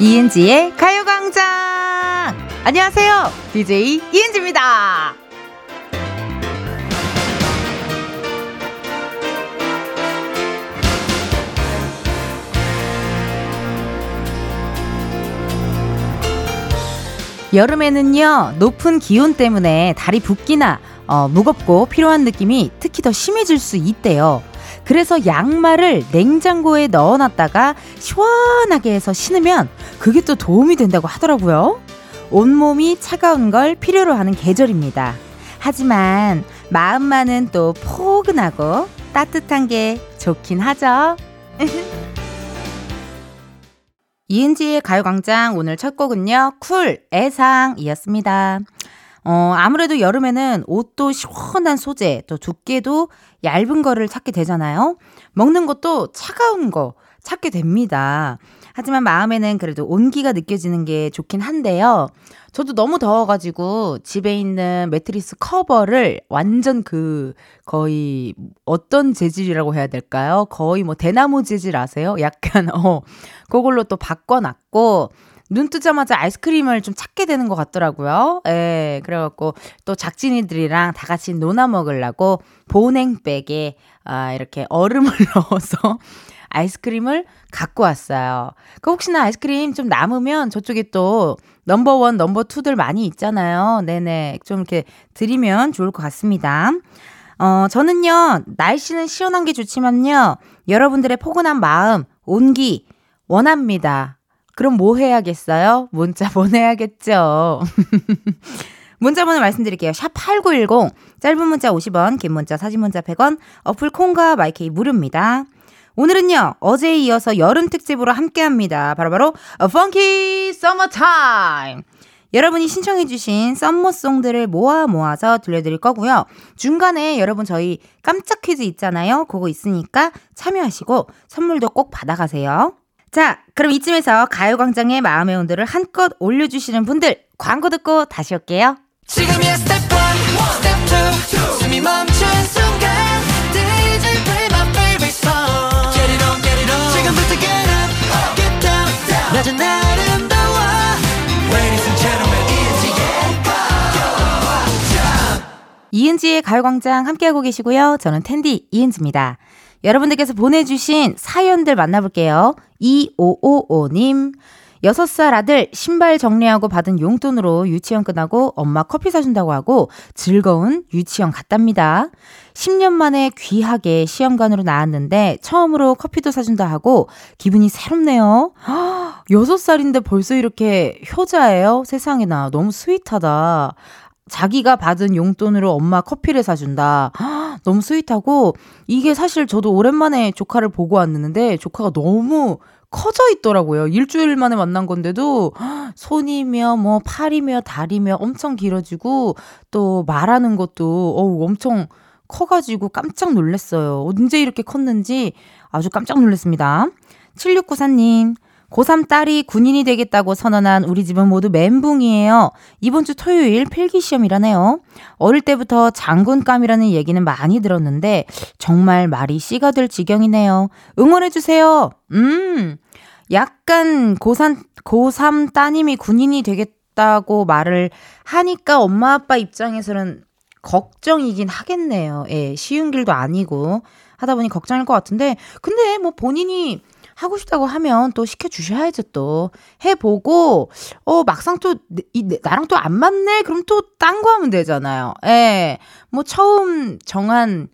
이은지의 가요광장. 안녕하세요, DJ 이은지입니다. 여름에는요, 높은 기온 때문에 다리 붓기나 무겁고 피로한 느낌이 특히 더 심해질 수 있대요. 그래서 양말을 냉장고에 넣어놨다가 시원하게 해서 신으면 그게 또 도움이 된다고 하더라고요. 온몸이 차가운 걸 필요로 하는 계절입니다. 하지만 마음만은 또 포근하고 따뜻한 게 좋긴 하죠. 이은지의 가요광장 오늘 첫 곡은요, 쿨 애상이었습니다. 아무래도 여름에는 옷도 시원한 소재, 또 두께도 얇은 거를 찾게 되잖아요. 먹는 것도 차가운 거 찾게 됩니다. 하지만 마음에는 그래도 온기가 느껴지는 게 좋긴 한데요. 저도 너무 더워가지고 집에 있는 매트리스 커버를 완전 거의 어떤 재질이라고 해야 될까요? 거의 뭐 대나무 재질 아세요? 약간 그걸로 또 바꿔놨고, 눈 뜨자마자 아이스크림을 좀 찾게 되는 것 같더라고요. 예, 그래갖고 또 작진이들이랑 다 같이 논아 먹으려고 보냉백에 이렇게 얼음을 넣어서 아이스크림을 갖고 왔어요. 그 혹시나 아이스크림 좀 남으면 저쪽에 또 넘버원, 넘버투들 많이 있잖아요. 네네, 좀 이렇게 드리면 좋을 것 같습니다. 저는요, 날씨는 시원한 게 좋지만요, 여러분들의 포근한 마음, 온기 원합니다. 그럼 뭐 해야겠어요? 문자 보내야겠죠. 문자 번호 말씀드릴게요. 샵8910, 짧은 문자 50원, 긴 문자, 사진 문자 100원, 어플 콩과 마이케이 무료입니다. 오늘은요, 어제에 이어서 여름 특집으로 함께합니다. 바로바로 Funky Summertime. 여러분이 신청해주신 썸머송들을 모아서 들려드릴 거고요. 중간에 여러분 저희 깜짝 퀴즈 있잖아요. 그거 있으니까 참여하시고 선물도 꼭 받아가세요. 자, 그럼 이쯤에서 가요광장의 마음의 온도를 한껏 올려주시는 분들, 광고 듣고 다시 올게요. 지금이야 스텝 1, 스텝 2, 숨이 멈춘 순간 DJ play my favorite song. Get it on, get it on. 지금부터 get up, get down, down. 낮은 아름다워. Ladies and gentlemen, 이은지의 가요광장. 이은지의 가요광장 함께하고 계시고요. 저는 텐디 이은지입니다. 여러분들께서 보내주신 사연들 만나볼게요. 2555님, 6살 아들 신발 정리하고 받은 용돈으로 유치원 끝나고 엄마 커피 사준다고 하고 즐거운 유치원 갔답니다. 10년 만에 귀하게 시험관으로 나왔는데 처음으로 커피도 사준다 하고 기분이 새롭네요. 6살인데 벌써 이렇게 효자예요? 세상에나, 너무 스윗하다. 자기가 받은 용돈으로 엄마 커피를 사준다. 너무 스윗하고, 이게 사실 저도 오랜만에 조카를 보고 왔는데 조카가 너무 커져 있더라고요. 일주일 만에 만난 건데도 손이며 뭐 팔이며 다리며 엄청 길어지고, 또 말하는 것도 엄청 커가지고 깜짝 놀랐어요. 언제 이렇게 컸는지 아주 깜짝 놀랐습니다. 7694님, 고3 딸이 군인이 되겠다고 선언한 우리 집은 모두 멘붕이에요. 이번 주 토요일 필기시험이라네요. 어릴 때부터 장군감이라는 얘기는 많이 들었는데 정말 말이 씨가 될 지경이네요. 응원해주세요. 약간 고3 따님이 군인이 되겠다고 말을 하니까 엄마 아빠 입장에서는 걱정이긴 하겠네요. 예, 쉬운 길도 아니고 하다 보니 걱정일 것 같은데, 근데 뭐 본인이 하고 싶다고 하면 또 시켜주셔야죠. 또 해보고 막상 또 나랑 또 안 맞네? 그럼 또 딴 거 하면 되잖아요. 예, 뭐 처음 정한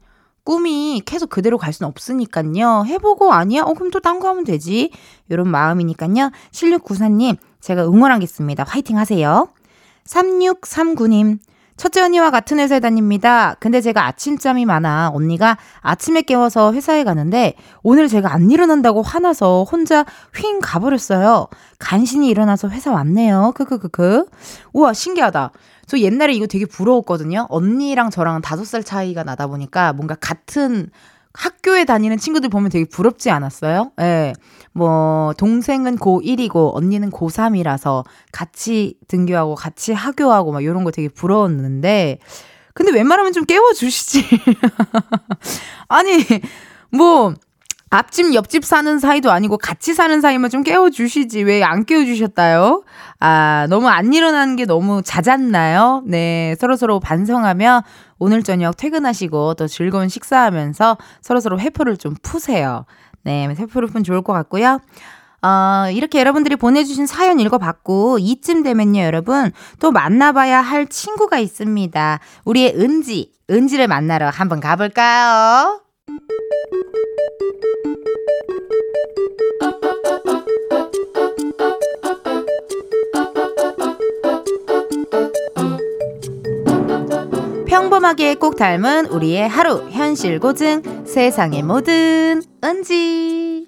꿈이 계속 그대로 갈 수는 없으니까요. 해보고 아니야? 그럼 또 딴 거 하면 되지. 이런 마음이니까요. 7694님, 제가 응원하겠습니다. 화이팅 하세요. 3639님, 첫째 언니와 같은 회사에 다닙니다. 근데 제가 아침잠이 많아 언니가 아침에 깨워서 회사에 가는데 오늘 제가 안 일어난다고 화나서 혼자 휙 가버렸어요. 간신히 일어나서 회사 왔네요. 크크크크. 우와, 신기하다. 저 옛날에 이거 되게 부러웠거든요. 언니랑 저랑 5살 차이가 나다 보니까 뭔가 같은 학교에 다니는 친구들 보면 되게 부럽지 않았어요? 예. 뭐 동생은 고1이고 언니는 고3이라서 같이 등교하고 같이 하교하고 막 이런 거 되게 부러웠는데, 근데 웬만하면 좀 깨워주시지. 아니 뭐 앞집 옆집 사는 사이도 아니고 같이 사는 사이만 좀 깨워주시지 왜 안 깨워주셨다요? 아, 너무 안 일어나는 게 너무 잦았나요? 네, 서로서로 반성하며 오늘 저녁 퇴근하시고 또 즐거운 식사하면서 서로서로 회포를 좀 푸세요. 네, 회포를 푸면 좋을 것 같고요. 이렇게 여러분들이 보내주신 사연 읽어봤고, 이쯤 되면요, 여러분, 또 만나봐야 할 친구가 있습니다. 우리의 은지를 만나러 한번 가볼까요? 평범하게 꼭 닮은 우리의 하루, 현실 고증, 세상의 모든 은지.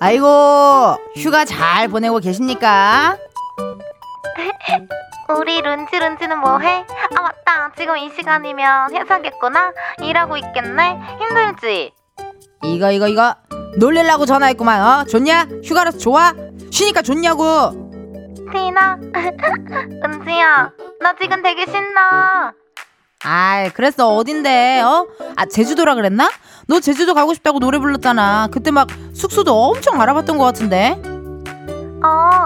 아이고, 휴가 잘 보내고 계십니까? 우리 룬지는 뭐해? 아 맞다, 지금 이 시간이면 회사겠구나. 일하고 있겠네. 힘들지? 이거 놀래려고 전화했구만. 좋냐? 휴가라서 좋아? 쉬니까 좋냐고. 티나 은지야, 나 지금 되게 신나. 아이, 그랬어. 어딘데? 아, 제주도라 그랬나? 너 제주도 가고 싶다고 노래 불렀잖아. 그때 막 숙소도 엄청 알아봤던 것 같은데.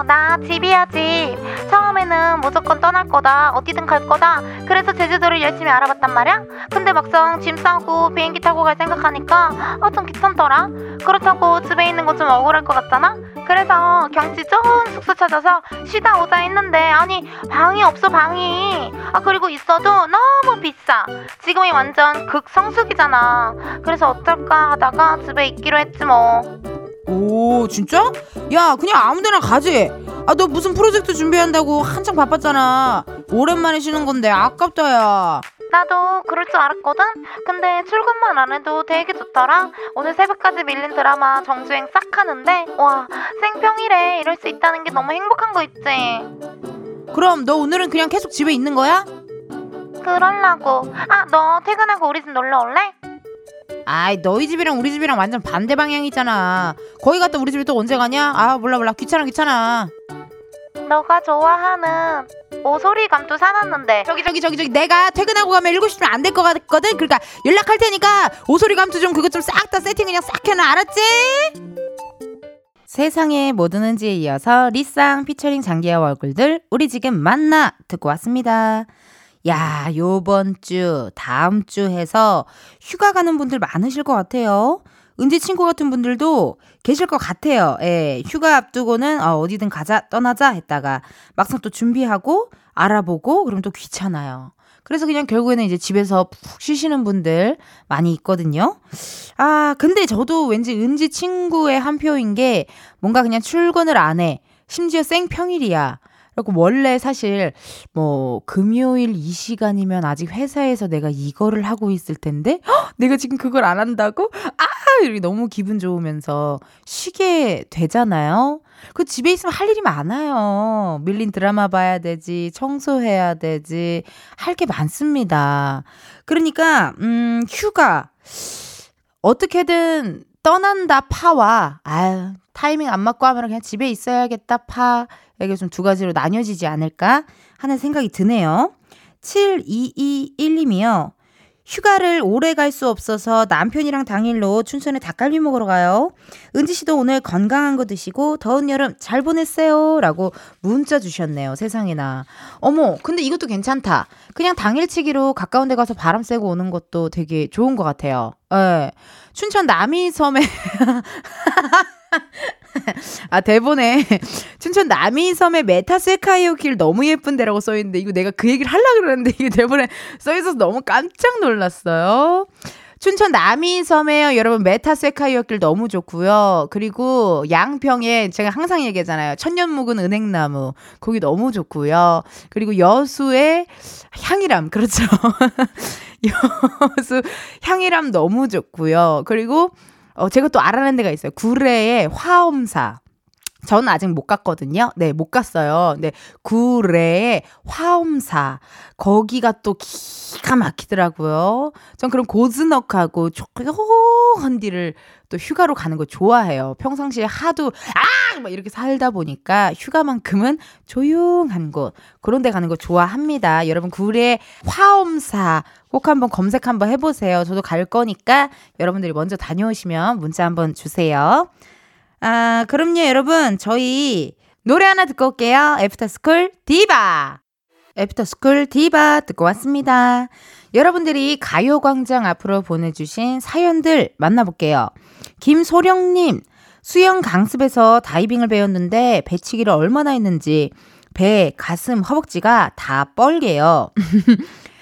나 집이야 집. 처음에는 무조건 떠날 거다, 어디든 갈 거다, 그래서 제주도를 열심히 알아봤단 말이야. 근데 막상 짐 싸고 비행기 타고 갈 생각하니까 좀 귀찮더라. 그렇다고 집에 있는 거 좀 억울할 것 같잖아. 그래서 경치 좋은 숙소 찾아서 쉬다 오자 했는데, 아니 방이 없어 방이. 아, 그리고 있어도 너무 비싸. 지금이 완전 극성수기잖아. 그래서 어쩔까 하다가 집에 있기로 했지 뭐. 오, 진짜? 야, 그냥 아무데나 가지. 아, 너 무슨 프로젝트 준비한다고 한창 바빴잖아. 오랜만에 쉬는 건데 아깝다. 야, 나도 그럴 줄 알았거든. 근데 출근만 안 해도 되게 좋더라. 오늘 새벽까지 밀린 드라마 정주행 싹 하는데, 와, 생평일에 이럴 수 있다는 게 너무 행복한 거 있지. 그럼 너 오늘은 그냥 계속 집에 있는 거야? 그럴라고. 아, 너 퇴근하고 우리 집 놀러 올래? 아이, 너희 집이랑 우리 집이랑 완전 반대 방향이잖아. 거기 갔다 우리 집에 또 언제 가냐? 아, 몰라. 귀찮아. 너가 좋아하는 오소리감도 사놨는데. 저기 내가 퇴근하고 가면 7시면 안 될 것 같거든? 그러니까 연락할 테니까 오소리감도 좀 그것 좀 싹 다 세팅 그냥 싹 해놔, 알았지? 세상에 뭐 드는지에 이어서 리쌍 피처링 장기하와 얼굴들 우리 지금 만나 듣고 왔습니다. 야, 요번 주, 다음 주 해서 휴가 가는 분들 많으실 것 같아요. 은지 친구 같은 분들도 계실 것 같아요. 예, 휴가 앞두고는 어디든 가자, 떠나자 했다가 막상 또 준비하고 알아보고 그럼 또 귀찮아요. 그래서 그냥 결국에는 이제 집에서 푹 쉬시는 분들 많이 있거든요. 아, 근데 저도 왠지 은지 친구의 한 표인 게 뭔가 그냥 출근을 안 해. 심지어 생평일이야. 그리고 원래 사실 뭐 금요일 이 시간이면 아직 회사에서 내가 이거를 하고 있을 텐데, 내가 지금 그걸 안 한다고? 아, 이렇게 너무 기분 좋으면서 쉬게 되잖아요. 그 집에 있으면 할 일이 많아요. 밀린 드라마 봐야 되지, 청소해야 되지, 할 게 많습니다. 그러니까 휴가 어떻게든 떠난다 파와 아유, 타이밍 안 맞고 하면 그냥 집에 있어야겠다 파, 이게 좀 두 가지로 나뉘어지지 않을까 하는 생각이 드네요. 7221님이요. 휴가를 오래 갈 수 없어서 남편이랑 당일로 춘천에 닭갈비 먹으러 가요. 은지씨도 오늘 건강한 거 드시고 더운 여름 잘 보냈어요 라고 문자 주셨네요. 세상에나. 어머, 근데 이것도 괜찮다. 그냥 당일치기로 가까운 데 가서 바람 쐬고 오는 것도 되게 좋은 것 같아요. 예. 춘천 남이섬에 아, 대본에 춘천 남이섬의 메타셀카이오 길 너무 예쁜데라고 써있는데, 이거 내가 그 얘기를 하려고 그랬는데 이게 대본에 써있어서 너무 깜짝 놀랐어요. 춘천 남이섬에요, 여러분. 메타셀카이오 길 너무 좋고요. 그리고 양평에 제가 항상 얘기하잖아요, 천년 묵은 은행나무, 거기 너무 좋고요. 그리고 여수의 향이람, 그렇죠. 여수 향이람 너무 좋고요. 그리고 제가 또 알아낸 데가 있어요. 구례의 화엄사. 저는 아직 못 갔거든요. 네, 못 갔어요. 네, 구례의 화엄사. 거기가 또 기가 막히더라고요. 전 그런 고즈넉하고 조그한 데를 또 휴가로 가는 거 좋아해요. 평상시에 하도 막 이렇게 살다 보니까 휴가만큼은 조용한 곳, 그런 데 가는 거 좋아합니다. 여러분, 구례의 화엄사 꼭 한번 검색 한번 해보세요. 저도 갈 거니까 여러분들이 먼저 다녀오시면 문자 한번 주세요. 아, 그럼요, 여러분. 저희 노래 하나 듣고 올게요. 애프터스쿨 디바. 애프터스쿨 디바 듣고 왔습니다. 여러분들이 가요광장 앞으로 보내주신 사연들 만나볼게요. 김소령님, 수영 강습에서 다이빙을 배웠는데 배치기를 얼마나 했는지 배, 가슴, 허벅지가 다 뻘개요.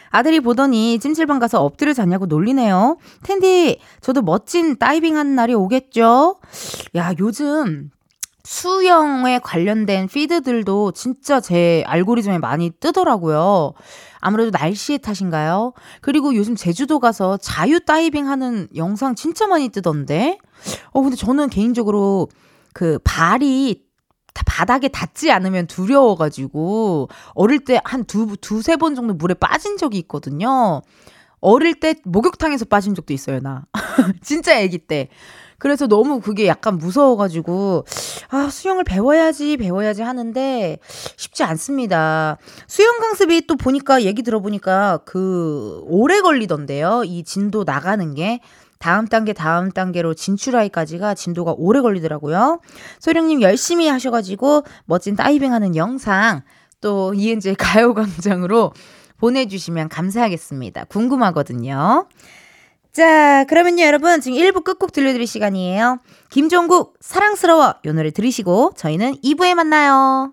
아들이 보더니 찜질방 가서 엎드려 자냐고 놀리네요. 텐디, 저도 멋진 다이빙하는 날이 오겠죠? 야, 요즘 수영에 관련된 피드들도 진짜 제 알고리즘에 많이 뜨더라고요. 아무래도 날씨 탓인가요? 그리고 요즘 제주도 가서 자유 다이빙하는 영상 진짜 많이 뜨던데? 근데 저는 개인적으로 그 발이 바닥에 닿지 않으면 두려워가지고 어릴 때 한 두세 번 정도 물에 빠진 적이 있거든요. 어릴 때 목욕탕에서 빠진 적도 있어요, 나. 진짜 아기 때. 그래서 너무 그게 약간 무서워가지고 수영을 배워야지 하는데 쉽지 않습니다. 수영 강습이 또 보니까 얘기 들어보니까 그 오래 걸리던데요. 이 진도 나가는 게. 다음 단계로 진출하기까지가 진도가 오래 걸리더라고요. 소령님 열심히 하셔가지고 멋진 다이빙하는 영상 또 이은지의 가요광장으로 보내주시면 감사하겠습니다. 궁금하거든요. 자, 그러면요 여러분, 지금 1부 끝곡 들려드릴 시간이에요. 김종국 사랑스러워 이 노래 들으시고 저희는 2부에 만나요.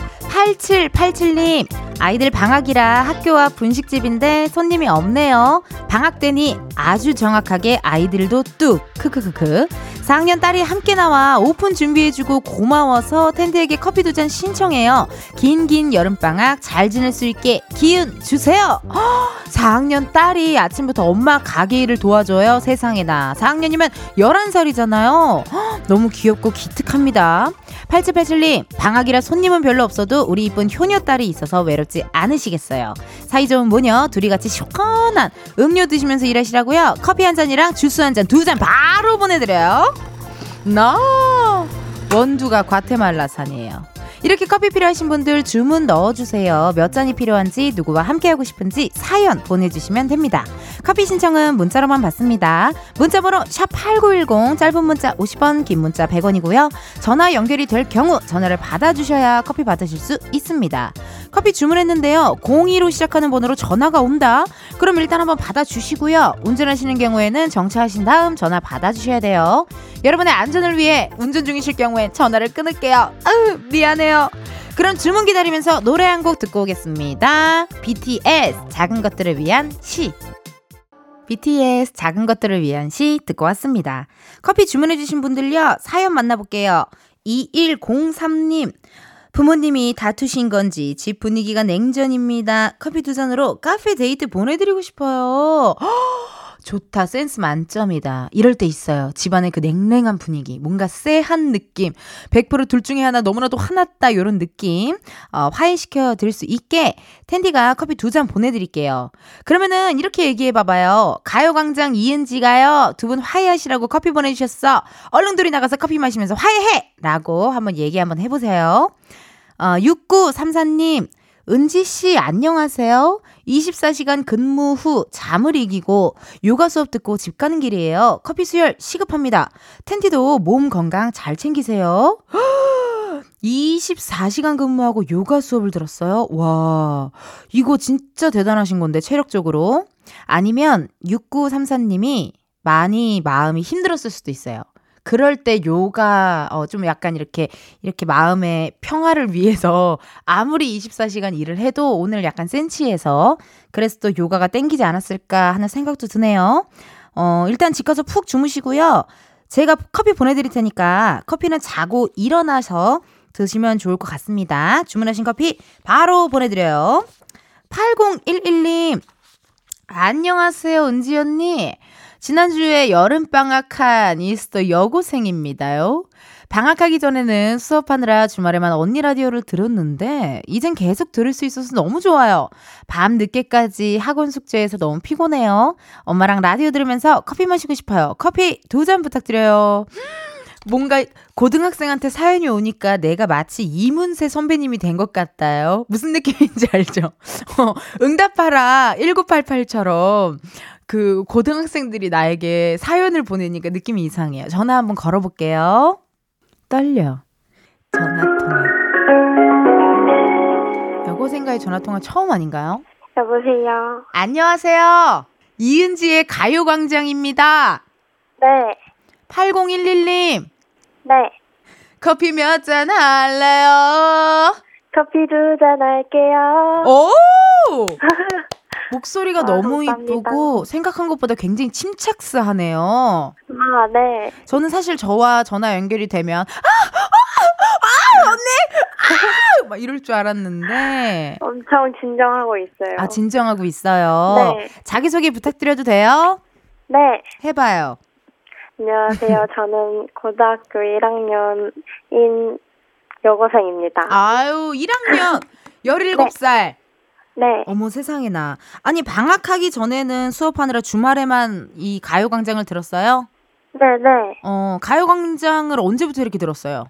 8787님, 아이들 방학이라 학교 앞 분식집인데 손님이 없네요. 방학 때니 아주 정확하게 아이들도 뚝 크크크크. 4학년 딸이 함께 나와 오픈 준비해주고 고마워서 텐트에게 커피 두 잔 신청해요. 긴긴 여름방학 잘 지낼 수 있게 기운 주세요. 4학년 딸이 아침부터 엄마 가게 일을 도와줘요. 세상에나, 4학년이면 11살이잖아요. 너무 귀엽고 기특합니다. 8787님, 방학이라 손님은 별로 없어도 우리 이쁜 효녀딸이 있어서 외롭지 않으시겠어요. 사이좋은 모녀 둘이 같이 시원한 음료 드시면서 일하시라고요. 커피 한 잔이랑 주스 한 잔, 두 잔 바로 보내드려요. No. 원두가 과테말라산이에요. 이렇게 커피 필요하신 분들 주문 넣어주세요. 몇 잔이 필요한지, 누구와 함께하고 싶은지 사연 보내주시면 됩니다. 커피 신청은 문자로만 받습니다. 문자번호 샵8910, 짧은 문자 50원, 긴 문자 100원이고요. 전화 연결이 될 경우 전화를 받아주셔야 커피 받으실 수 있습니다. 커피 주문했는데요, 02로 시작하는 번호로 전화가 온다. 그럼 일단 한번 받아주시고요. 운전하시는 경우에는 정차하신 다음 전화 받아주셔야 돼요. 여러분의 안전을 위해 운전 중이실 경우에 전화를 끊을게요. 아유, 미안해요. 그럼 주문 기다리면서 노래 한 곡 듣고 오겠습니다. BTS 작은 것들을 위한 시. BTS 작은 것들을 위한 시 듣고 왔습니다. 커피 주문해주신 분들요, 사연 만나볼게요. 2103님, 부모님이 다투신 건지 집 분위기가 냉전입니다. 커피 두 잔으로 카페 데이트 보내드리고 싶어요. 좋다, 센스 만점이다. 이럴 때 있어요. 집안의 그 냉랭한 분위기, 뭔가 쎄한 느낌, 100% 둘 중에 하나, 너무나도 화났다, 요런 느낌 화해시켜 드릴 수 있게 텐디가 커피 두 잔 보내드릴게요. 그러면은 이렇게 얘기해봐봐요. 가요광장 이은지가요, 두 분 화해하시라고 커피 보내주셨어. 얼른 둘이 나가서 커피 마시면서 화해해! 라고 한번 얘기 한번 해보세요. 6934님, 은지씨 안녕하세요. 24시간 근무 후 잠을 이기고 요가 수업 듣고 집 가는 길이에요. 커피 수혈 시급합니다. 텐디도 몸 건강 잘 챙기세요. 24시간 근무하고 요가 수업을 들었어요. 와, 이거 진짜 대단하신 건데 체력적으로. 아니면 6934님이 많이 마음이 힘들었을 수도 있어요. 그럴 때 요가 좀 약간 이렇게 마음의 평화를 위해서 아무리 24시간 일을 해도 오늘 약간 센치해서 그래서 또 요가가 땡기지 않았을까 하는 생각도 드네요. 일단 집 가서 푹 주무시고요. 제가 커피 보내드릴 테니까 커피는 자고 일어나서 드시면 좋을 것 같습니다. 주문하신 커피 바로 보내드려요. 8011님 안녕하세요 은지 언니. 지난주에 여름방학한 이스터 여고생입니다요. 방학하기 전에는 수업하느라 주말에만 언니 라디오를 들었는데 이젠 계속 들을 수 있어서 너무 좋아요. 밤 늦게까지 학원 숙제해서 너무 피곤해요. 엄마랑 라디오 들으면서 커피 마시고 싶어요. 커피 2잔 부탁드려요. 뭔가 고등학생한테 사연이 오니까 내가 마치 이문세 선배님이 된 것 같아요. 무슨 느낌인지 알죠? 응답하라 1988처럼 그 고등학생들이 나에게 사연을 보내니까 느낌이 이상해요. 전화 한번 걸어볼게요. 떨려. 전화통화. 여고생과의 전화통화 처음 아닌가요? 여보세요. 안녕하세요. 이은지의 가요광장입니다. 네. 8011님. 네. 커피 몇 잔 할래요? 커피 2잔 할게요. 오! 목소리가 너무 이쁘고 생각한 것보다 굉장히 침착스하네요. 아, 네. 저는 사실 저와 전화 연결이 되면 언니! 막 이럴 줄 알았는데 엄청 진정하고 있어요. 아, 진정하고 있어요. 네. 자기소개 부탁드려도 돼요? 네. 해봐요. 안녕하세요. 저는 고등학교 1학년인 여고생입니다. 아유, 1학년! 17살! 네. 어머 세상에나. 아니 방학하기 전에는 수업하느라 주말에만 이 가요광장을 들었어요? 네네. 가요광장을 언제부터 이렇게 들었어요?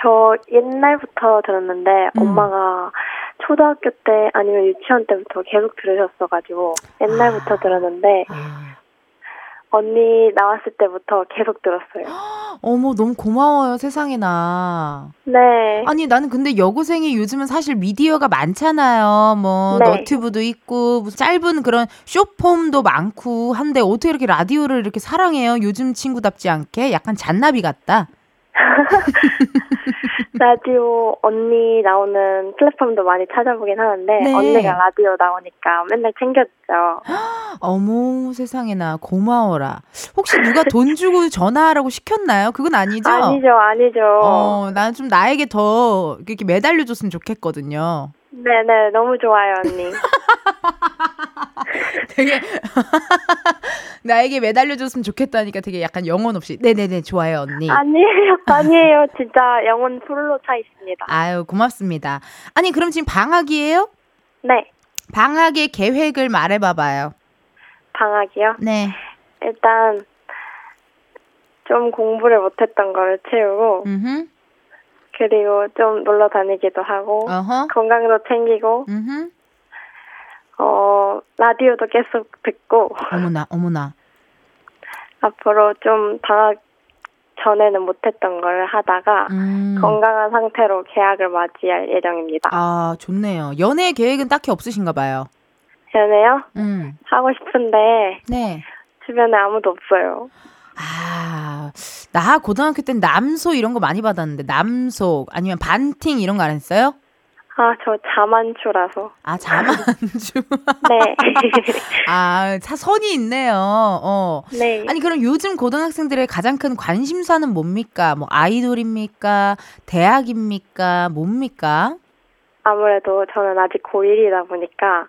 저 옛날부터 들었는데 엄마가 초등학교 때 아니면 유치원 때부터 계속 들으셨어가지고 옛날부터 들었는데 언니 나왔을 때부터 계속 들었어요. 어머 너무 고마워요 세상에나. 네. 아니 나는 근데 여고생이 요즘은 사실 미디어가 많잖아요. 뭐 네. 너튜브도 있고 짧은 그런 쇼폼도 많고 한데 어떻게 이렇게 라디오를 이렇게 사랑해요. 요즘 친구답지 않게 약간 잔나비 같다. 라디오 언니 나오는 플랫폼도 많이 찾아보긴 하는데 네. 언니가 라디오 나오니까 맨날 챙겼죠. 어머 세상에나 고마워라. 혹시 누가 돈 주고 전화하라고 시켰나요? 그건 아니죠? 아니죠. 나는 좀 나에게 더 이렇게 매달려줬으면 좋겠거든요. 네네 너무 좋아요 언니. 되게 나에게 매달려줬으면 좋겠다니까 되게 약간 영혼 없이 네네네 좋아요 언니. 아니에요 진짜 영혼 풀로 차 있습니다. 아유 고맙습니다. 아니 그럼 지금 방학이에요? 네. 방학의 계획을 말해봐봐요. 방학이요? 네. 일단 좀 공부를 못했던 거를 채우고 그리고 좀 놀러 다니기도 하고 어허. 건강도 챙기고 라디오도 계속 듣고 어머나 앞으로 좀 방학 전에는 못했던 걸 하다가 건강한 상태로 개학을 맞이할 예정입니다. 아 좋네요. 연애 계획은 딱히 없으신가 봐요. 연애요? 하고 싶은데 네. 주변에 아무도 없어요. 아, 나 고등학교 때 남소 이런 거 많이 받았는데 남소 아니면 반팅 이런 거 안 했어요? 아, 저 자만추라서. 아, 자만추. 네. 아, 선이 있네요. 네. 아니 그럼 요즘 고등학생들의 가장 큰 관심사는 뭡니까? 뭐 아이돌입니까? 대학입니까? 뭡니까? 아무래도 저는 아직 고1이다 보니까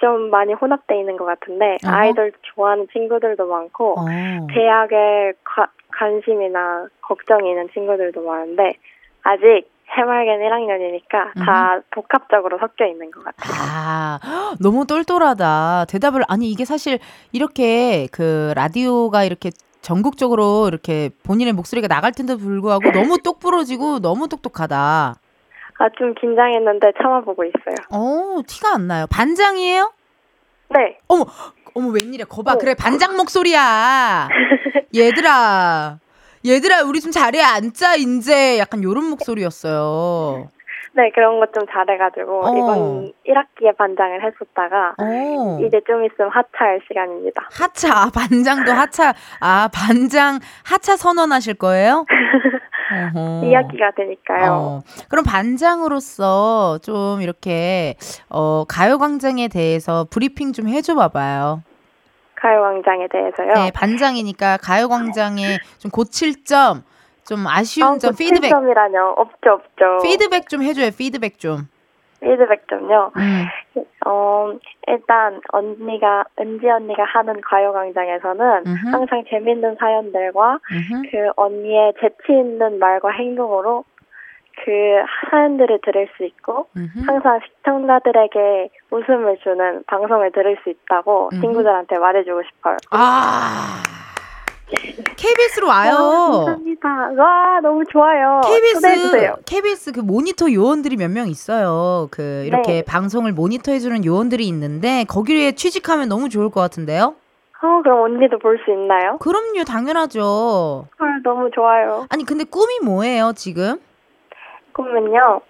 좀 많이 혼합되어 있는 것 같은데 아이돌 좋아하는 친구들도 많고 대학에 관심이나 걱정이 있는 친구들도 많은데 아직 해맑은 1학년이니까 다 복합적으로 섞여 있는 것 같아요. 아, 너무 똘똘하다. 대답을 아니 이게 사실 이렇게 그 라디오가 이렇게 전국적으로 이렇게 본인의 목소리가 나갈 텐데도 불구하고 너무 똑부러지고 너무 똑똑하다. 아, 좀 긴장했는데 참아보고 있어요. 오, 티가 안 나요. 반장이에요? 네. 어머 웬일이야. 거봐. 그래, 반장 목소리야. 얘들아 우리 좀 자리에 앉자 이제. 약간 요런 목소리였어요. 네, 그런 것 좀 잘해가지고 이번 1학기에 반장을 했었다가 이제 좀 있으면 하차할 시간입니다. 하차, 반장도 하차. 아, 반장 하차 선언하실 거예요? 2학기가 되니까요. 그럼 반장으로서 좀 이렇게 가요광장에 대해서 브리핑 좀 해줘봐봐요. 가요광장에 대해서요? 네, 반장이니까 가요광장에 좀 고칠 점, 좀 아쉬운 점, 피드백. 점이라뇨? 없죠. 피드백 좀 해줘요. 피드백 좀요. 일단 은지 언니가 하는 가요광장에서는 항상 재밌는 사연들과 그 언니의 재치 있는 말과 행동으로 그 사연들을 들을 수 있고 항상 시청자들에게 웃음을 주는 방송을 들을 수 있다고 친구들한테 말해주고 싶어요. 아. KBS로 와요. 감사합니다. 와, 너무 좋아요. KBS 그 모니터 요원들이 몇 명 있어요. 그 이렇게 네. 방송을 모니터해주는 요원들이 있는데 거기에 취직하면 너무 좋을 것 같은데요. 그럼 언니도 볼 수 있나요? 그럼요, 당연하죠. 너무 좋아요. 아니 근데 꿈이 뭐예요 지금? 꿈은요,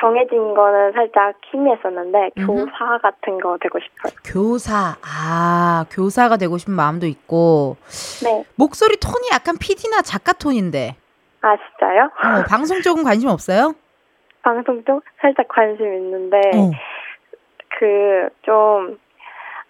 정해진 거는 살짝 희미했었는데 교사 같은 거 되고 싶어요. 교사. 아, 교사가 되고 싶은 마음도 있고. 네. 목소리 톤이 약간 PD나 작가 톤인데. 아, 진짜요? 방송 쪽은 관심 없어요? 방송 쪽? 살짝 관심 있는데 그 좀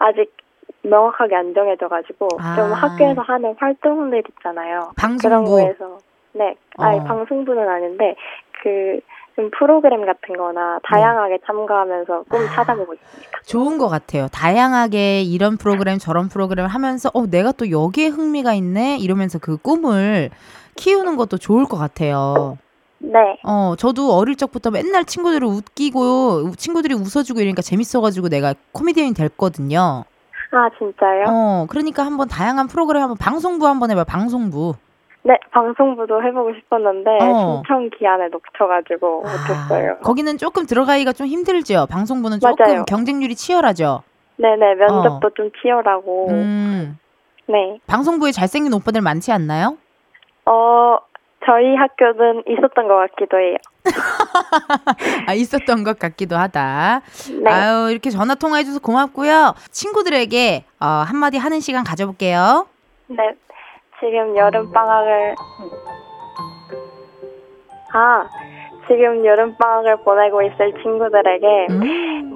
아직 명확하게 안 정해져가지고 좀 학교에서 하는 활동들 있잖아요. 방송부. 그런 거에서. 네. 아니, 방송부는 아닌데 그 좀 프로그램 같은 거나 다양하게 참가하면서 꿈 찾아보고 있습니다. 좋은 것 같아요. 다양하게 이런 프로그램 저런 프로그램 하면서 내가 또 여기에 흥미가 있네 이러면서 그 꿈을 키우는 것도 좋을 것 같아요. 네. 저도 어릴 적부터 맨날 친구들을 웃기고 친구들이 웃어주고 이러니까 재밌어가지고 내가 코미디언이 됐거든요. 아, 진짜요? 그러니까 한번 다양한 프로그램 한번 방송부 한번 해봐요. 방송부. 네, 방송부도 해보고 싶었는데 신청 기한에 놓쳐가지고 못했어요. 거기는 조금 들어가기가 좀 힘들죠? 방송부는 조금 맞아요. 경쟁률이 치열하죠? 네네, 면접도 좀 치열하고. 네. 방송부에 잘생긴 오빠들 많지 않나요? 저희 학교는 있었던 것 같기도 해요. 아, 있었던 것 같기도 하다. 네. 아유, 이렇게 전화 통화해줘서 고맙고요. 친구들에게 한마디 하는 시간 가져볼게요. 네. 지금 여름방학을 보내고 있을 친구들에게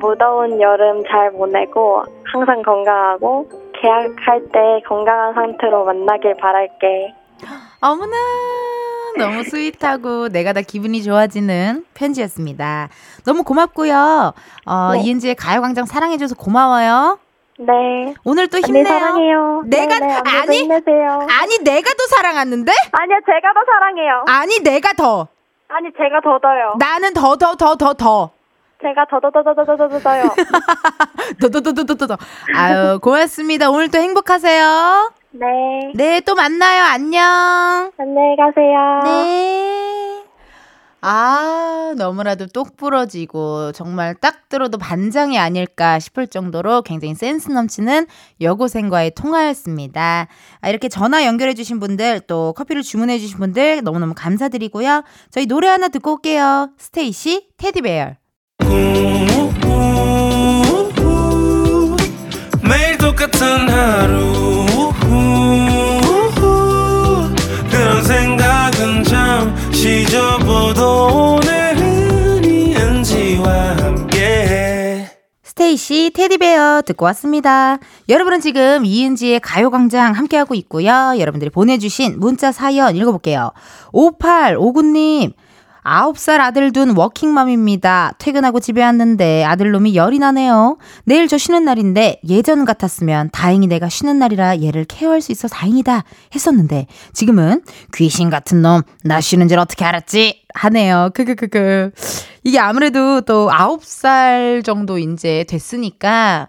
무더운 여름 잘 보내고 항상 건강하고 계약할 때 건강한 상태로 만나길 바랄게. 어머나, 너무 스윗하고 내가 다 기분이 좋아지는 편지였습니다. 너무 고맙고요. 네. 이은지의 가요광장 사랑해줘서 고마워요. 네. 오늘 또 힘내요. 사랑해요. 내가 아니 힘내세요. 아니 내가 더 사랑하는데? 아니요, 제가 더 사랑해요. 아니 내가 더. 아니 제가 더요. 나는 더. 제가 더요. 더요. 아유, 고맙습니다. 오늘 또 행복하세요. 네. 네, 또 만나요. 안녕. 안녕히 가세요. 네. 아, 너무나도 똑부러지고 정말 딱 들어도 반장이 아닐까 싶을 정도로 굉장히 센스 넘치는 여고생과의 통화였습니다. 이렇게 전화 연결해 주신 분들, 또 커피를 주문해 주신 분들 너무너무 감사드리고요. 저희 노래 하나 듣고 올게요. 스테이시, 테디베어. 매일 똑같은 하루 그런 생각은 잠시 접어도 오늘은 이은지와 함께 스테이시 테디베어 듣고 왔습니다. 여러분은 지금 이은지의 가요광장 함께하고 있고요. 여러분들이 보내주신 문자 사연 읽어볼게요. 5859님, 9살 아들 둔 워킹맘입니다. 퇴근하고 집에 왔는데 아들놈이 열이 나네요. 내일 저 쉬는 날인데 예전 같았으면 다행히 내가 쉬는 날이라 얘를 케어할 수 있어 다행이다 했었는데 지금은 귀신 같은 놈 나 쉬는 줄 어떻게 알았지? 하네요. 이게 아무래도 또 9살 정도 이제 됐으니까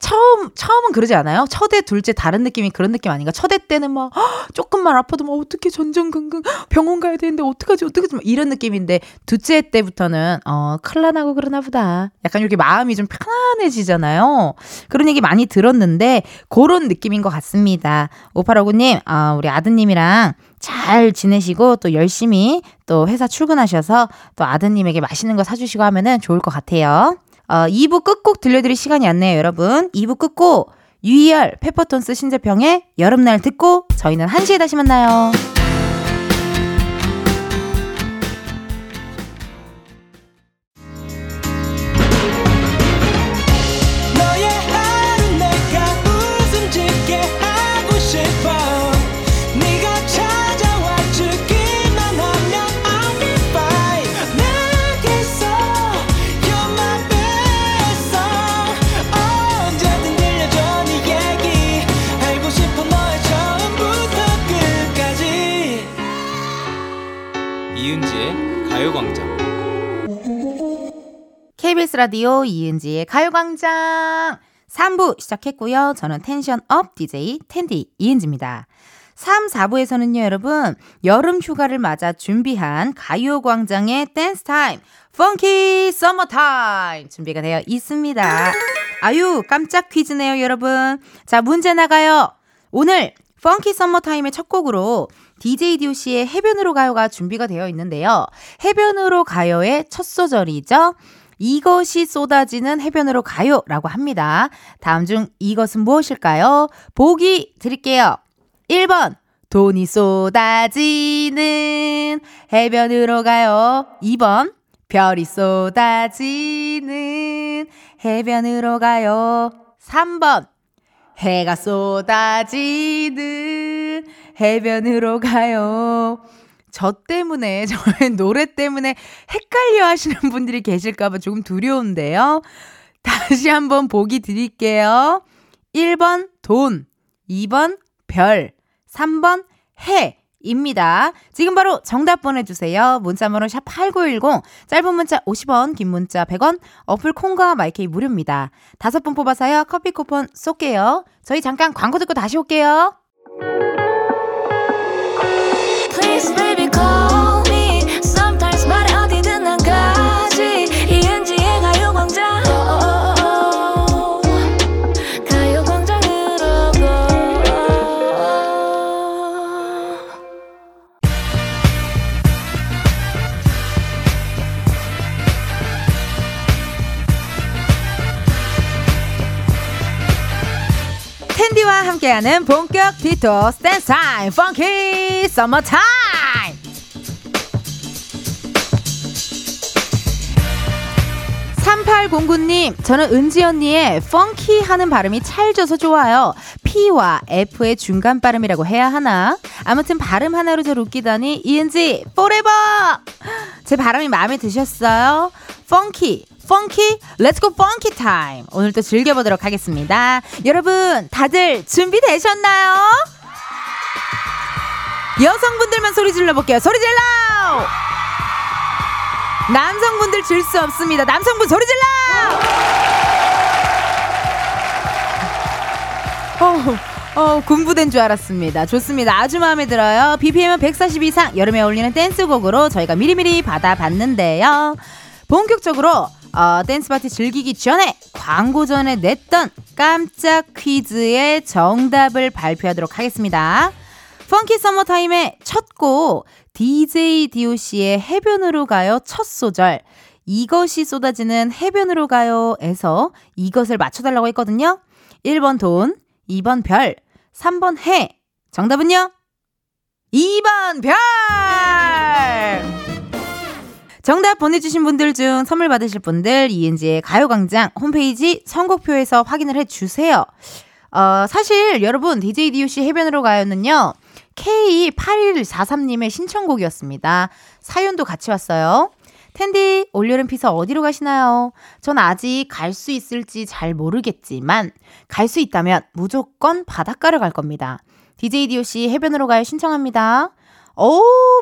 처음은 그러지 않아요? 첫애, 둘째 다른 느낌이 그런 느낌 아닌가? 첫애 때는 막 조금만 아파도 막 어떻게 전전긍긍 병원 가야 되는데 어떡하지 막 이런 느낌인데 둘째 때부터는 큰일나고 그러나 보다. 약간 이렇게 마음이 좀 편안해지잖아요. 그런 얘기 많이 들었는데 그런 느낌인 것 같습니다. 5859님, 우리 아드님이랑 잘 지내시고 또 열심히 또 회사 출근하셔서 또 아드님에게 맛있는 거 사주시고 하면은 좋을 것 같아요. 2부 끝곡 들려드릴 시간이 왔네요, 여러분. 2부 끝곡 유희열 페퍼톤스 신재평의 여름날 듣고 저희는 1시에 다시 만나요. KBS 라디오 이은지의 가요광장 3부 시작했고요. 저는 텐션업 DJ 텐디 이은지입니다. 3, 4부에서는요, 여러분, 여름 휴가를 맞아 준비한 가요광장의 댄스 타임, Funky Summertime 준비가 되어 있습니다. 아유, 깜짝 퀴즈네요, 여러분. 자, 문제 나가요. 오늘 Funky Summertime의 첫 곡으로 DJ DOC의 해변으로 가요가 준비가 되어 있는데요. 해변으로 가요의 첫 소절이죠. 이것이 쏟아지는 해변으로 가요 라고 합니다. 다음 중 이것은 무엇일까요? 보기 드릴게요. 1번 돈이 쏟아지는 해변으로 가요. 2번 별이 쏟아지는 해변으로 가요. 3번 해가 쏟아지는 해변으로 가요. 저 때문에, 저의 노래 때문에 헷갈려 하시는 분들이 계실까봐 조금 두려운데요. 다시 한번 보기 드릴게요. 1번 돈, 2번 별, 3번 해입니다. 지금 바로 정답 보내주세요. 문자번호 샵 8910, 짧은 문자 50원, 긴 문자 100원, 어플 콩과 마이케이 무료입니다. 5분 뽑아서요. 커피 쿠폰 쏠게요. 저희 잠깐 광고 듣고 다시 올게요. Please baby call me sometimes 말해 어디든 난 가지 이은지의 가요광장 가요광장으로 고 텐디와 함께하는 본격 디토 댄스 타임 펑키 서머 타임. 님, 저는 은지 언니의 펑키 하는 발음이 찰져서 좋아요. P와 F의 중간 발음이라고 해야 하나? 아무튼 발음 하나로 저를 웃기다니 이은지 포레버! 제 발음이 마음에 드셨어요? 펑키, 펑키, 렛츠고 펑키 타임! 오늘도 즐겨보도록 하겠습니다. 여러분, 다들 준비되셨나요? 여성분들만 소리 질러볼게요. 소리 질러! 남성분들 질 수 없습니다. 남성분 소리 질러! 군부된 줄 알았습니다. 좋습니다. 아주 마음에 들어요. BPM은 140 이상 여름에 어울리는 댄스곡으로 저희가 미리미리 받아봤는데요. 본격적으로 댄스 파티 즐기기 전에 광고 전에 냈던 깜짝 퀴즈의 정답을 발표하도록 하겠습니다. 펑키 서머타임의 첫 곡 DJ DOC의 해변으로 가요 첫 소절 이것이 쏟아지는 해변으로 가요에서 이것을 맞춰달라고 했거든요. 1번 돈, 2번 별, 3번 해. 정답은요? 2번 별! 정답 보내주신 분들 중 선물 받으실 분들 이은지의 가요광장 홈페이지 선곡표에서 확인을 해주세요. 사실 여러분 DJ DOC 해변으로 가요는요. K8143님의 신청곡이었습니다. 사연도 같이 왔어요. 텐디 올여름 피서 어디로 가시나요? 전 아직 갈 수 있을지 잘 모르겠지만 갈 수 있다면 무조건 바닷가를 갈 겁니다. DJ DOC 해변으로 가요 신청합니다.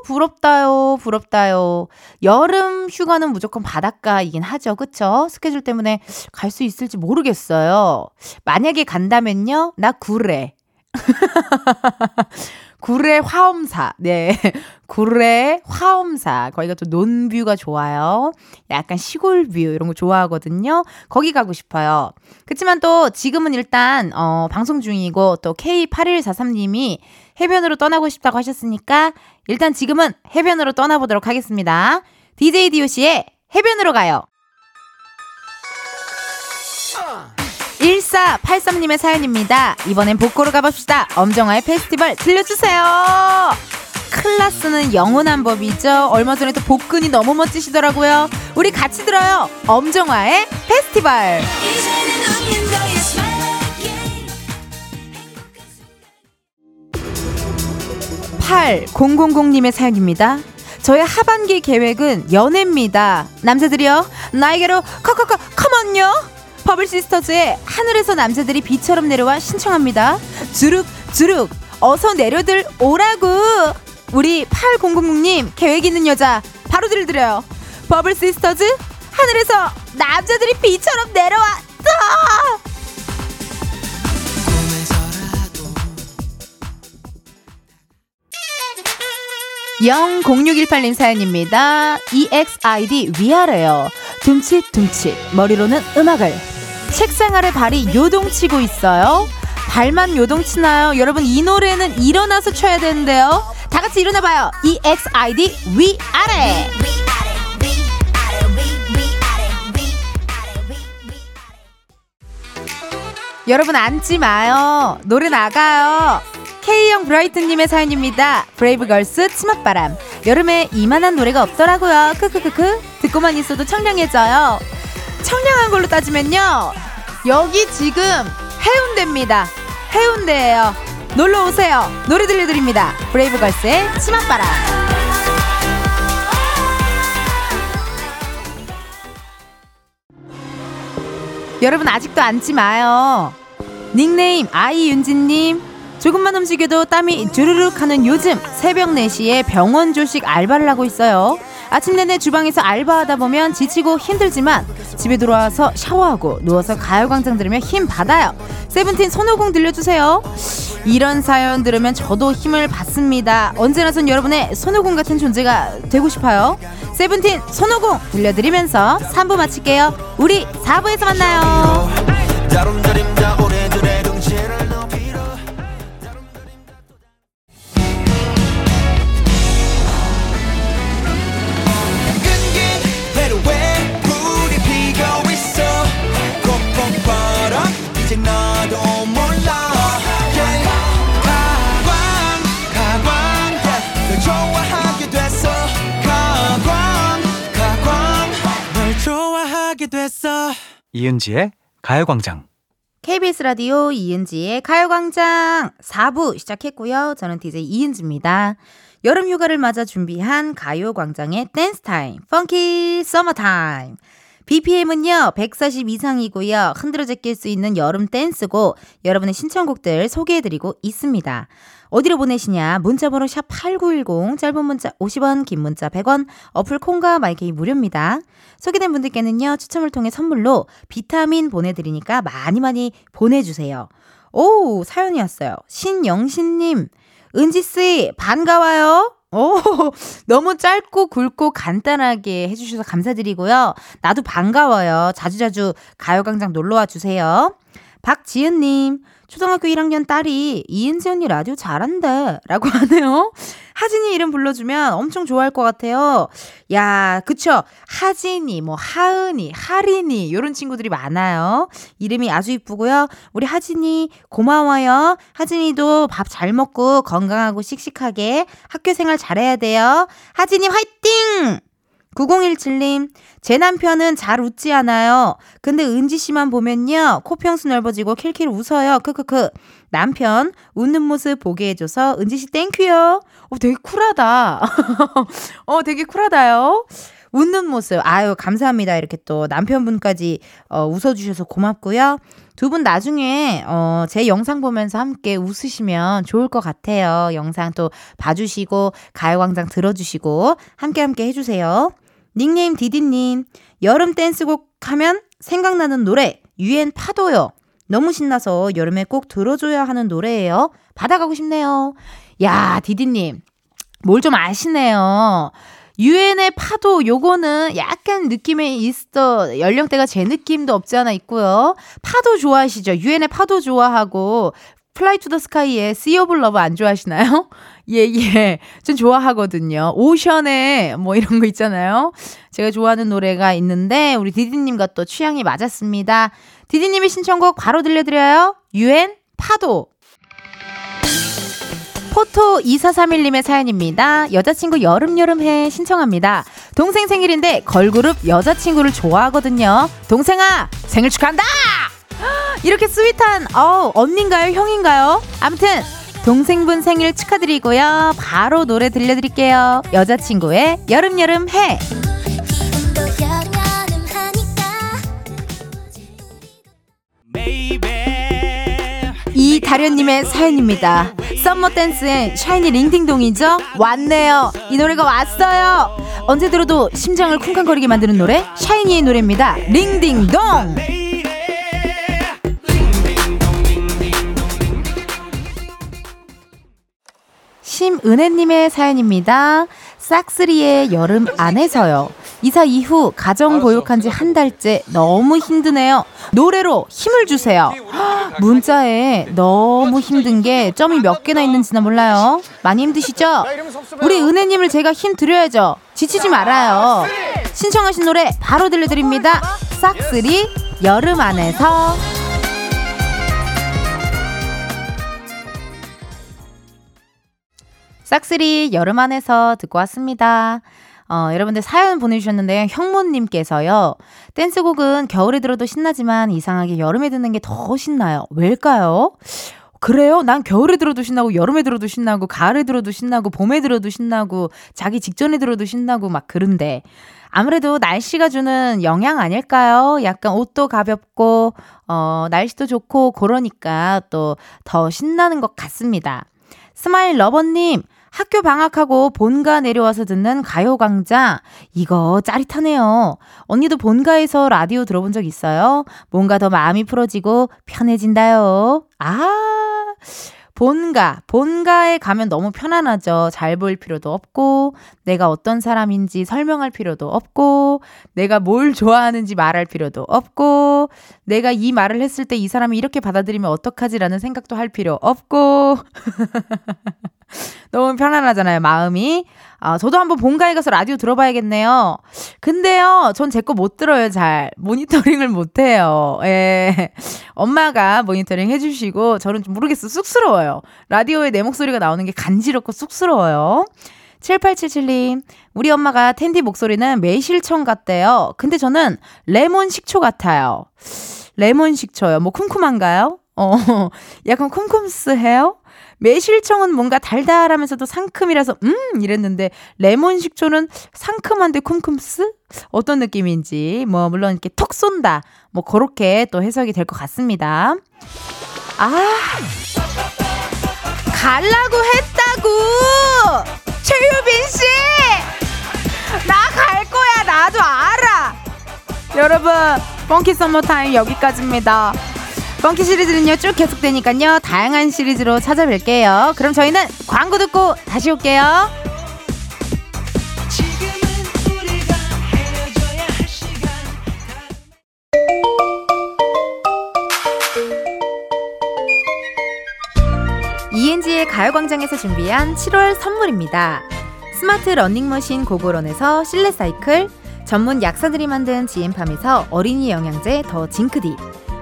부럽다요, 부럽다요. 여름 휴가는 무조건 바닷가이긴 하죠. 그쵸? 스케줄 때문에 갈 수 있을지 모르겠어요. 만약에 간다면요, 나 구례. 구례 화엄사. 네. 구례 화엄사. 거기가 또 논뷰가 좋아요. 약간 시골뷰 이런 거 좋아하거든요. 거기 가고 싶어요. 그렇지만 또 지금은 일단 방송 중이고 또 K8143님이 해변으로 떠나고 싶다고 하셨으니까 일단 지금은 해변으로 떠나보도록 하겠습니다. DJ DOC의 해변으로 가요. 1483님의 사연입니다. 이번엔 복고로 가봅시다. 엄정화의 페스티벌 들려주세요. 클라스는 영원한 법이죠. 얼마 전에 또 복근이 너무 멋지시더라고요. 우리 같이 들어요. 엄정화의 페스티벌. 팔 000님의 사연입니다. 저의 하반기 계획은 연애입니다. 남자들이요, 나에게로 컴온요. 버블시스터즈의 하늘에서 남자들이 비처럼 내려와 신청합니다. 주룩주룩 어서 내려들 오라구. 우리 8000님 계획 있는 여자 바로 들려드려요. 버블시스터즈 하늘에서 남자들이 비처럼 내려와. 꿈에서라도. 00618님 사연입니다. EXID 위아래요. 둠칫둠칫 머리로는 음악을. 책상 아래 발이 요동치고 있어요. 발만 요동치나요? 여러분, 이 노래는 일어나서 쳐야 되는데요. 다 같이 일어나봐요. EXID 위아래. 여러분 앉지 마요. 노래 나가요. K형 브라이트님의 사연입니다. 브레이브 걸스 치맛바람. 여름에 이만한 노래가 없더라고요. 크크크크. 듣고만 있어도 청량해져요. 청량한 걸로 따지면요, 여기 지금 해운대입니다. 해운대예요. 놀러 오세요. 노래 들려드립니다. 브레이브걸스의 치맛바람. 여러분 아직도 앉지 마요. 닉네임 아이윤지님, 조금만 움직여도 땀이 주르륵 하는 요즘 새벽 4시에 병원 조식 알바를 하고 있어요. 아침 내내 주방에서 알바하다 보면 지치고 힘들지만 집에 들어와서 샤워하고 누워서 가요광장 들으며 힘 받아요. 세븐틴 손오공 들려주세요. 이런 사연 들으면 저도 힘을 받습니다. 언제나선 여러분의 손오공 같은 존재가 되고 싶어요. 세븐틴 손오공 들려드리면서 3부 마칠게요. 우리 4부에서 만나요. 이은지의 가요광장. KBS 라디오 이은지의 가요광장 4부 시작했고요. 저는 DJ 이은지입니다. 여름휴가를 맞아 준비한 가요광장의 댄스타임 Funky Summertime. BPM은요 140 이상이고요. 흔들어 제낄 수 있는 여름 댄스고, 여러분의 신청곡들 소개해드리고 있습니다. 어디로 보내시냐, 문자번호 샵8910, 짧은 문자 50원, 긴 문자 100원, 어플 콩과 마이케이 무료입니다. 소개된 분들께는요 추첨을 통해 선물로 비타민 보내드리니까 많이 많이 보내주세요. 오, 사연이 왔어요. 신영신님, 은지씨 반가워요. 오, 너무 짧고 굵고 간단하게 해주셔서 감사드리고요. 나도 반가워요. 자주자주 가요광장 놀러와 주세요. 박지은님, 초등학교 1학년 딸이 이은지 언니 라디오 잘한다 라고 하네요. 하진이 이름 불러주면 엄청 좋아할 것 같아요. 야, 그쵸? 하진이, 뭐 하은이, 하린이 이런 친구들이 많아요. 이름이 아주 이쁘고요. 우리 하진이 고마워요. 하진이도 밥 잘 먹고 건강하고 씩씩하게 학교생활 잘해야 돼요. 하진이 화이팅! 9017님, 제 남편은 잘 웃지 않아요. 근데 은지씨만 보면요, 코평수 넓어지고 킬킬 웃어요. 크크크. 남편 웃는 모습 보게 해줘서 은지씨 땡큐요. 되게 쿨하다. 되게 쿨하다요. 웃는 모습 아유 감사합니다. 이렇게 또 남편분까지 웃어주셔서 고맙고요. 두 분 나중에 제 영상 보면서 함께 웃으시면 좋을 것 같아요. 영상 또 봐주시고 가요광장 들어주시고 함께 해주세요. 닉네임 디디님 여름 댄스곡 하면 생각나는 노래 유엔 파도요. 너무 신나서 여름에 꼭 들어줘야 하는 노래예요. 받아가고 싶네요. 야 디디님 뭘 좀 아시네요. 유엔의 파도 요거는 약간 느낌에 있어 연령대가 제 느낌도 없지 않아 있고요. 파도 좋아하시죠? 유엔의 파도 좋아하고 플라이 투 더 스카이의 Sea of Love 안 좋아하시나요? 예. 전 좋아하거든요. 오션에 뭐 이런 거 있잖아요. 제가 좋아하는 노래가 있는데 우리 디디님과 또 취향이 맞았습니다. 디디님의 신청곡 바로 들려드려요. 유엔 파도. 포토 2431님의 사연입니다. 여자친구 여름여름해 신청합니다. 동생 생일인데 걸그룹 여자친구를 좋아하거든요. 동생아 생일 축하한다. 이렇게 스윗한 언니인가요 형인가요? 아무튼 동생분 생일 축하드리고요. 바로 노래 들려드릴게요. 여자친구의 여름여름해. 이다련님의 사연입니다. 썸머댄스의 샤이니 링딩동이죠? 왔네요. 이 노래가 왔어요. 언제 들어도 심장을 쿵쾅거리게 만드는 노래 샤이니의 노래입니다. 링딩동. 심은혜님의 사연입니다. 싹쓰리의 여름 안에서요. 이사 이후 가정 보육한 지 한 달째 너무 힘드네요. 노래로 힘을 주세요. 문자에 너무 힘든 게 점이 몇 개나 있는지나 몰라요. 많이 힘드시죠? 우리 은혜님을 제가 힘 드려야죠. 지치지 말아요. 신청하신 노래 바로 들려드립니다. 싹쓰리 여름 안에서. 싹쓰리 여름 안에서 듣고 왔습니다. 여러분들 사연 보내주셨는데요. 형모님께서요. 댄스곡은 겨울에 들어도 신나지만 이상하게 여름에 듣는 게 더 신나요. 왜일까요? 그래요? 난 겨울에 들어도 신나고 여름에 들어도 신나고 가을에 들어도 신나고 봄에 들어도 신나고 자기 직전에 들어도 신나고 막 그런데 아무래도 날씨가 주는 영향 아닐까요? 약간 옷도 가볍고 날씨도 좋고 그러니까 또 더 신나는 것 같습니다. 스마일 러버님. 학교 방학하고 본가 내려와서 듣는 가요광장 이거 짜릿하네요. 언니도 본가에서 라디오 들어본 적 있어요? 뭔가 더 마음이 풀어지고 편해진다요. 아 본가에 가면 너무 편안하죠. 잘 보일 필요도 없고 내가 어떤 사람인지 설명할 필요도 없고 내가 뭘 좋아하는지 말할 필요도 없고 내가 이 말을 했을 때 이 사람이 이렇게 받아들이면 어떡하지라는 생각도 할 필요 없고 너무 편안하잖아요 마음이. 저도 한번 본가에 가서 라디오 들어봐야겠네요. 근데요 전 제 거 못 들어요. 잘 모니터링을 못해요. 예. 엄마가 모니터링 해주시고 저는 좀 모르겠어 쑥스러워요. 라디오에 내 목소리가 나오는 게 간지럽고 쑥스러워요. 7877님 우리 엄마가 텐디 목소리는 매실청 같대요. 근데 저는 레몬 식초 같아요. 레몬 식초요? 뭐 쿰쿰한가요? 약간 쿰쿰스해요? 매실청은 뭔가 달달하면서도 상큼이라서 이랬는데 레몬 식초는 상큼한데 쿰쿰스? 어떤 느낌인지 뭐 물론 이렇게 톡 쏜다 뭐 그렇게 또 해석이 될 것 같습니다. 갈라고 했다고 최유빈 씨 나 갈 거야 나도 알아. 여러분 펑키 서머타임 여기까지입니다. 펑키 시리즈는요 쭉 계속되니까요 다양한 시리즈로 찾아뵐게요. 그럼 저희는 광고 듣고 다시 올게요. 지금은 우리가 헤어져야 할 시간. ENG의 가요광장에서 준비한 7월 선물입니다. 스마트 러닝머신 고고런에서 실내 사이클, 전문 약사들이 만든 지앤팜에서 어린이 영양제 더 징크디,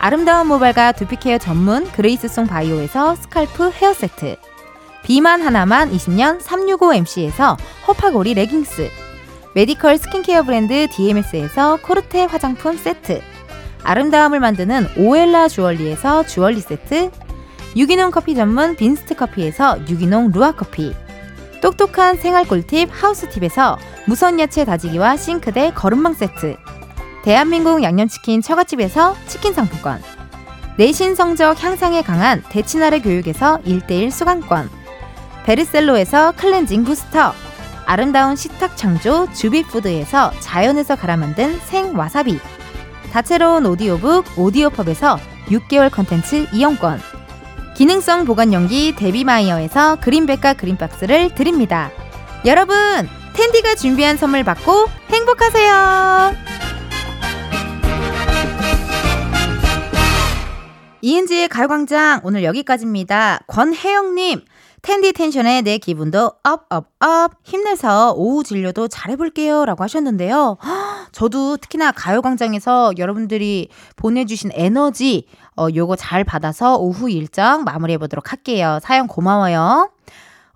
아름다운 모발과 두피케어 전문 그레이스송 바이오에서 스칼프 헤어세트, 비만 하나만 20년 365MC에서 허파고리 레깅스, 메디컬 스킨케어 브랜드 DMS에서 코르테 화장품 세트, 아름다움을 만드는 오엘라 주얼리에서 주얼리 세트, 유기농 커피 전문 빈스트 커피에서 유기농 루아 커피, 똑똑한 생활 꿀팁 하우스팁에서 무선 야채 다지기와 싱크대 거름망 세트, 대한민국 양념치킨 처갓집에서 치킨 상품권, 내신 성적 향상에 강한 대치나래 교육에서 1:1 수강권, 베르셀로에서 클렌징 부스터, 아름다운 식탁 창조 주비푸드에서 자연에서 갈아 만든 생와사비, 다채로운 오디오북 오디오펍에서 6개월 컨텐츠 이용권, 기능성 보관용기 데비마이어에서 그린백과 그린박스를 드립니다. 여러분, 텐디가 준비한 선물 받고 행복하세요. 이은지의 가요광장 오늘 여기까지입니다. 권혜영님, 텐디 텐션에 내 기분도 업. 힘내서 오후 진료도 잘해볼게요 라고 하셨는데요. 저도 특히나 가요광장에서 여러분들이 보내주신 에너지 요거 잘 받아서 오후 일정 마무리해보도록 할게요. 사연 고마워요.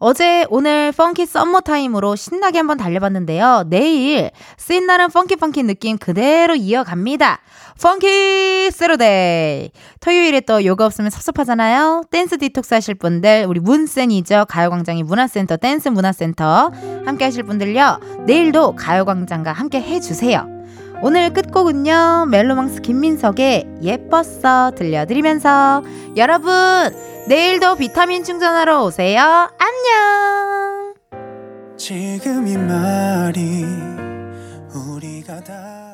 어제 오늘 펑키 썸머타임으로 신나게 한번 달려봤는데요. 내일 신나는 펑키 느낌 그대로 이어갑니다. 펑키 세로데이. 토요일에 또 요가 없으면 섭섭하잖아요. 댄스 디톡스 하실 분들, 우리 문센이죠. 가요광장의 문화센터, 댄스 문화센터 함께 하실 분들요. 내일도 가요광장과 함께 해주세요. 오늘 끝곡은요, 멜로망스 김민석의 예뻤어 들려드리면서 여러분 내일도 비타민 충전하러 오세요. 안녕. 지금 이 말이 우리가 다